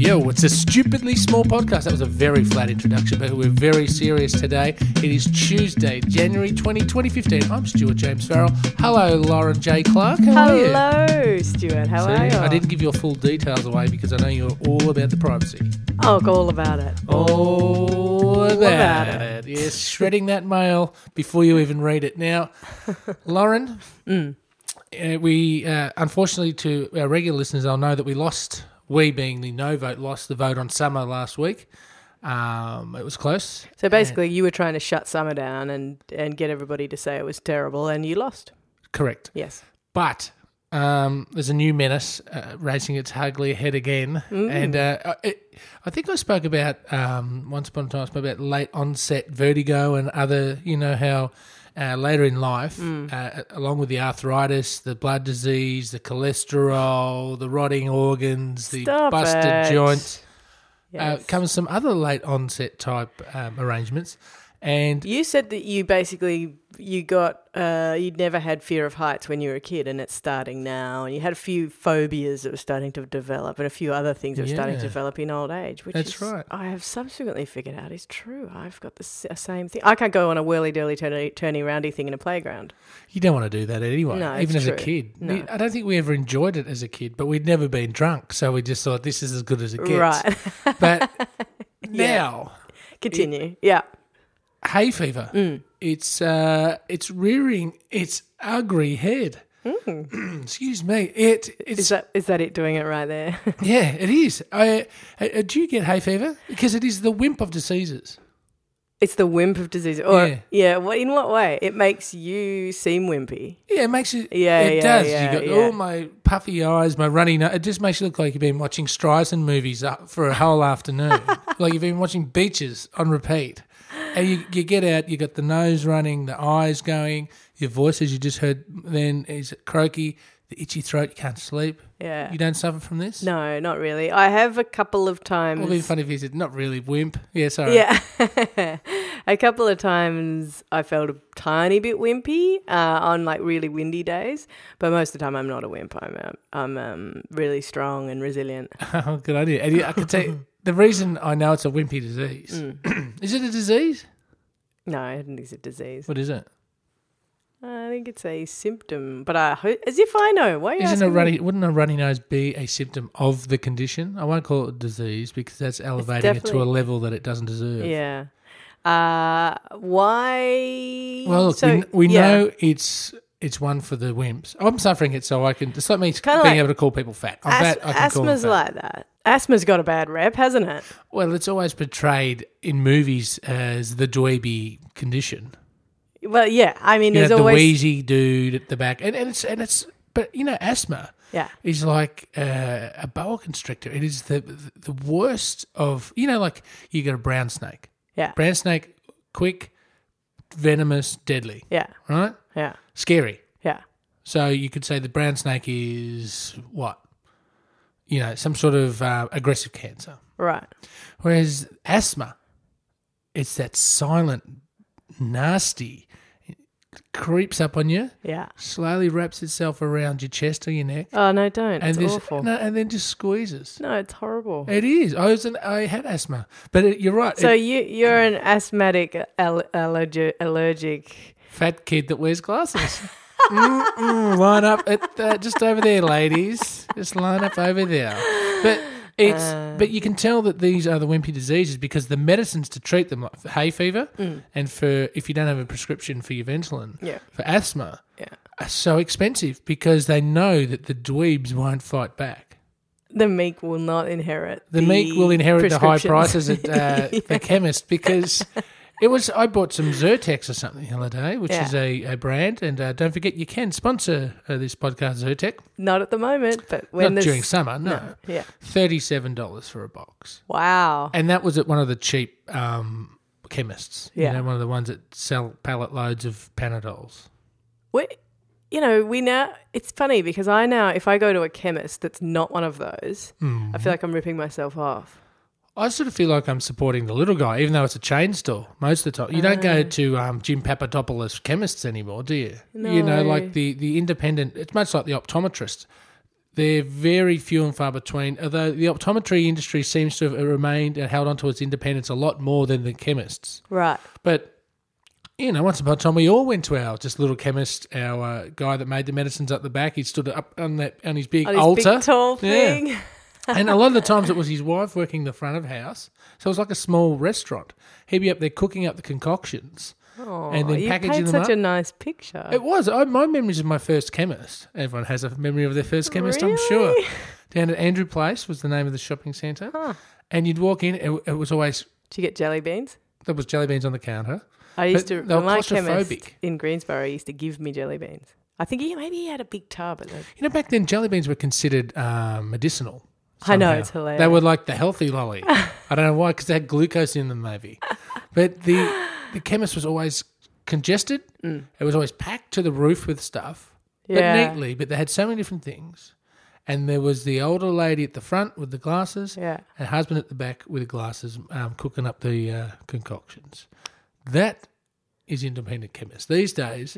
Yo, it's a stupidly small podcast. That was a very flat introduction, but we're very serious today. It is Tuesday, January 20, 2015. I'm Stuart James Farrell. Hello, Lauren J. Clark. Hello, Stuart. How are you? I didn't give your full details away because I know you're all about the privacy. Oh, all about it. All about it. Yes, shredding that mail before you even read it. Now, Lauren, we unfortunately to our regular listeners, I'll know that we lost... We, being the no vote, lost the vote on Summer last week. It was close. So basically you were trying to shut Summer down and get everybody to say it was terrible, and you lost. Correct. Yes. But there's a new menace raising its ugly head again. Mm. And I think I spoke about, once upon a time, I spoke about late onset vertigo and other, you know, how later in life, along with the arthritis, the blood disease, the cholesterol, the rotting organs, the busted joints, comes some other late onset type arrangements. And you said that you basically you'd never had fear of heights when you were a kid, and it's starting now. And you had a few phobias that were starting to develop, and a few other things that were starting to develop in old age. That's right. I have subsequently figured out is true. I've got the same thing. I can't go on a whirly-durly, turny-roundy thing in a playground. You don't want to do that anyway. No, even as a kid. No. I don't think we ever enjoyed it as a kid, but we'd never been drunk, so we just thought this is as good as it gets. Right. But now, continue. Hay fever. Mm. It's rearing its ugly head. Mm. Excuse me. Is that it doing it right there? Yeah, it is. Do you get hay fever? Because it is the wimp of diseases. It's the wimp of disease. In what way? It makes you seem wimpy. Yeah, it makes you. Yeah, it does. Yeah, you got all my puffy eyes, my runny nose. It just makes you look like you've been watching Streisand movies for a whole afternoon, like you've been watching Beaches on repeat. And you get out, you got the nose running, the eyes going, your voice, as you just heard then, is croaky, the itchy throat, you can't sleep. Yeah. You don't suffer from this? No, not really. I have a couple of times. It would be funny if you said, not really, wimp. Yeah, sorry. Yeah. A couple of times I felt a tiny bit wimpy on like really windy days, but most of the time I'm not a wimp. I'm really strong and resilient. Oh, good idea. And I could say the reason I know it's a wimpy disease. Mm. Is it a disease? No, I don't think it's a disease. What is it? I think it's a symptom, but as if I know. Why are you asking me? Wouldn't a runny nose be a symptom of the condition? I won't call it a disease because that's elevating it to a level that it doesn't deserve. Yeah. Why? Well, look, we know it's one for the wimps. I'm suffering it, so I can. It's like me being able to call people fat. Asthma's like that. Asthma's got a bad rep, hasn't it? Well, it's always portrayed in movies as the dweeby condition. Well, yeah, I mean, there's always the wheezy dude at the back, but asthma, is like a boa constrictor. It is the worst of, like you get a brown snake, brown snake, quick, venomous, deadly, right, scary, So you could say the brown snake is what, some sort of aggressive cancer, right? Whereas asthma, it's that silent, nasty. Creeps up on you, slowly wraps itself around your chest or your neck. Oh, no, don't. And it's awful. No, and then just squeezes. No, it's horrible. It is. I had asthma, but you're right. So you're an asthmatic, allergic... Fat kid that wears glasses. Line up at just over there, ladies. Just line up over there. But... But you can tell that these are the wimpy diseases because the medicines to treat them, like for hay fever and for if you don't have a prescription for your Ventolin, for asthma, are so expensive because they know that the dweebs won't fight back. The meek will not inherit the meek will inherit the high prices at the chemist because it was. I bought some Zyrtec or something the other day, which is a brand, and don't forget you can sponsor this podcast, Zyrtec. Not at the moment, but not during summer. No. Yeah. $37 for a box. Wow. And that was at one of the cheap chemists. Yeah. One of the ones that sell pallet loads of Panadols. We now it's funny because if I go to a chemist that's not one of those, I feel like I'm ripping myself off. I sort of feel like I'm supporting the little guy, even though it's a chain store most of the time. You don't go to Jim Papadopoulos chemists anymore, do you? No. Like the independent, it's much like the optometrist. They're very few and far between, although the optometry industry seems to have remained and held on to its independence a lot more than the chemists. Right. But, you know, once upon a time we all went to our just little chemist, our guy that made the medicines up the back. He stood up on his big altar. Big tall thing. Yeah. And a lot of the times it was his wife working the front of house. So it was like a small restaurant. He'd be up there cooking up the concoctions. Oh, and then packaging them up. Such a nice picture. It was. My memories of my first chemist. Everyone has a memory of their first chemist, really? I'm sure. Down at Andrew Place was the name of the shopping centre. Huh. And you'd walk in, it was always... Did you get jelly beans? There was jelly beans on the counter. My chemist in Greensborough used to give me jelly beans. I think maybe he had a big tub. Back then jelly beans were considered medicinal. Somehow. I know, it's hilarious. They were like the healthy lolly. I don't know why, because they had glucose in them maybe. But the chemist was always congested. Mm. It was always packed to the roof with stuff, but neatly. But they had so many different things. And there was the older lady at the front with the glasses, and her husband at the back with the glasses, cooking up the concoctions. That is independent chemists. These days,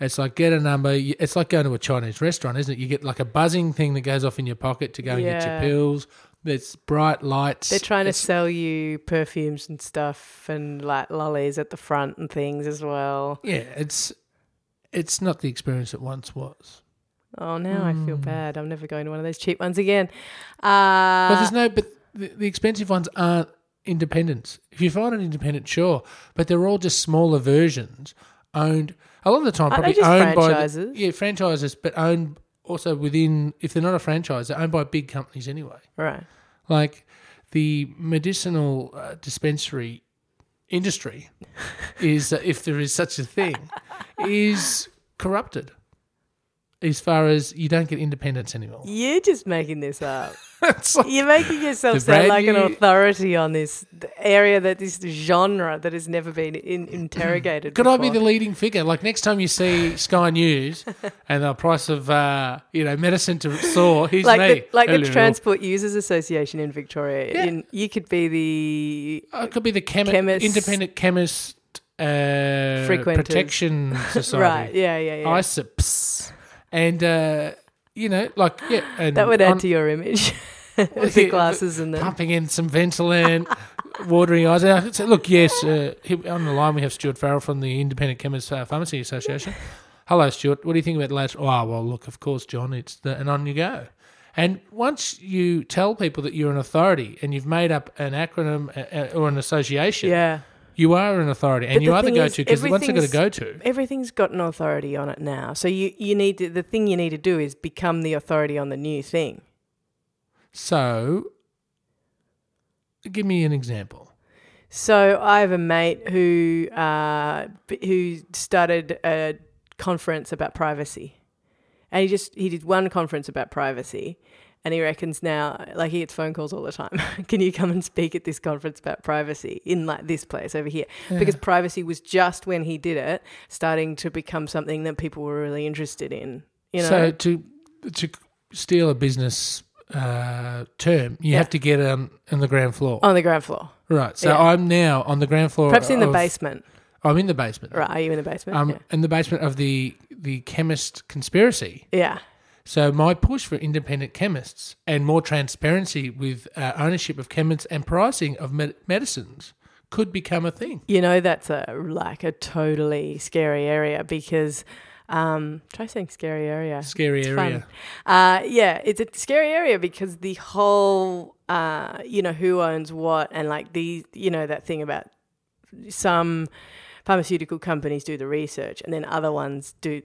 it's like get a number. It's like going to a Chinese restaurant, isn't it? You get like a buzzing thing that goes off in your pocket to go and get your pills. There's bright lights. They're trying to sell you perfumes and stuff and like lollies at the front and things as well. Yeah, it's not the experience it once was. Oh, now I feel bad. I'm never going to one of those cheap ones again. Well, there's no – but the expensive ones aren't independents. If you find an independent, sure, but they're all just smaller versions owned – a lot of the time probably owned franchises? By – yeah, franchises, but owned – also within, if they're not a franchise, they're owned by big companies anyway. Right. Like the medicinal dispensary industry is, if there is such a thing, is corrupted as far as you don't get independence anymore. You're just making this up. You're making yourself sound like an authority on this area, that this genre that has never been interrogated Could before. I be the leading figure? Like next time you see Sky News and the price of medicine to soar, here's like me. The Transport Users Association in Victoria. Yeah. You could be the... I could be the chemist. Independent chemist protection society. Right, yeah. ICPS. And... And that would add to your image with the glasses and the pumping in some Ventolin, watering eyes. So look, yes, on the line we have Stuart Farrell from the Independent Chemists Pharmacy Association. Hello, Stuart. What do you think about last? Oh, well, look, of course, John. And on you go. And once you tell people that you're an authority and you've made up an acronym or an association, you are an authority, and you are the go-to, because once they've got a go-to. Everything's got an authority on it now. So you need to, the thing you need to do is become the authority on the new thing. So give me an example. So I have a mate who started a conference about privacy, and he did one conference about privacy. And he reckons now, like he gets phone calls all the time, can you come and speak at this conference about privacy in like this place over here? Yeah. Because privacy was just when he did it starting to become something that people were really interested in. You know? So to steal a business term, you have to get on the ground floor. On the ground floor. Right. So I'm now on the ground floor. Perhaps in the basement. I'm in the basement. Right. Are you in the basement? I'm in the basement of the chemist conspiracy. Yeah. So my push for independent chemists and more transparency with ownership of chemists and pricing of medicines could become a thing. You know, that's a totally scary area because try saying scary area. Scary it's area. Fun. It's a scary area because the whole who owns what and like the that thing about some pharmaceutical companies do the research and then other ones do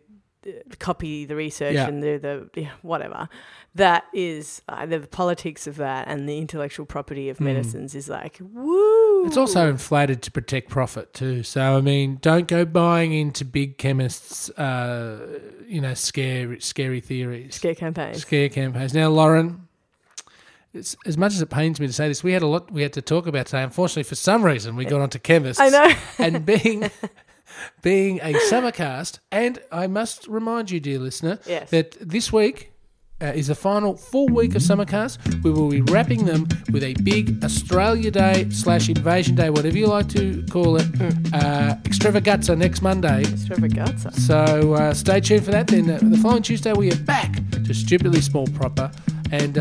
copy the research and do the whatever. That is the politics of that, and the intellectual property of medicines is like, woo. It's also inflated to protect profit too. So, I mean, don't go buying into big chemists, scary theories. Scare campaigns. Now, Lauren, it's, as much as it pains me to say this, we had a lot we had to talk about today. Unfortunately, for some reason, we got onto chemists. I know. And being a summercast, and I must remind you, dear listener, that this week is the final full week of summercast. We will be wrapping them with a big Australia Day / Invasion Day, whatever you like to call it, extravaganza next Monday. So stay tuned for that. Then the following Tuesday we are back to Stupidly Small Proper. And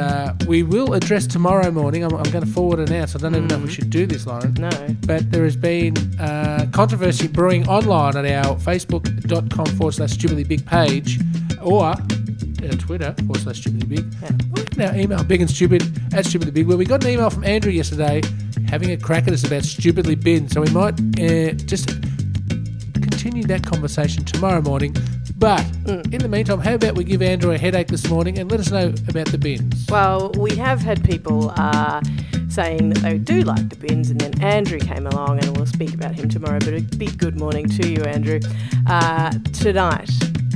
we will address tomorrow morning. I'm going to forward it now, so I don't even know if we should do this, Lauren. No. But there has been controversy brewing online at our facebook.com/stupidlybig page or Twitter /stupidlybig. Yeah. Our email, bigandstupid@stupidlybig, where we got an email from Andrew yesterday having a crack at us about Stupidly Bin. So we might just continue that conversation tomorrow morning. But in the meantime, how about we give Andrew a headache this morning and let us know about the bins? Well, we have had people saying that they do like the bins, and then Andrew came along, and we'll speak about him tomorrow, but a big good morning to you, Andrew. Tonight,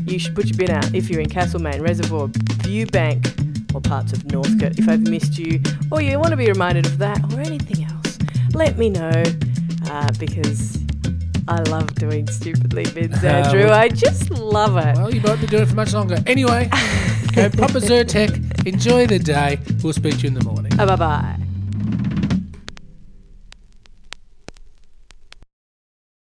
you should put your bin out if you're in Castlemaine Reservoir, Viewbank, or parts of Northcote. If I've missed you, or you want to be reminded of that, or anything else, let me know, because I love doing Stupidly Bins, Andrew. I just love it. Well, you won't be doing it for much longer. Anyway, go proper Zyrtec. Enjoy the day. We'll speak to you in the morning. Bye-bye.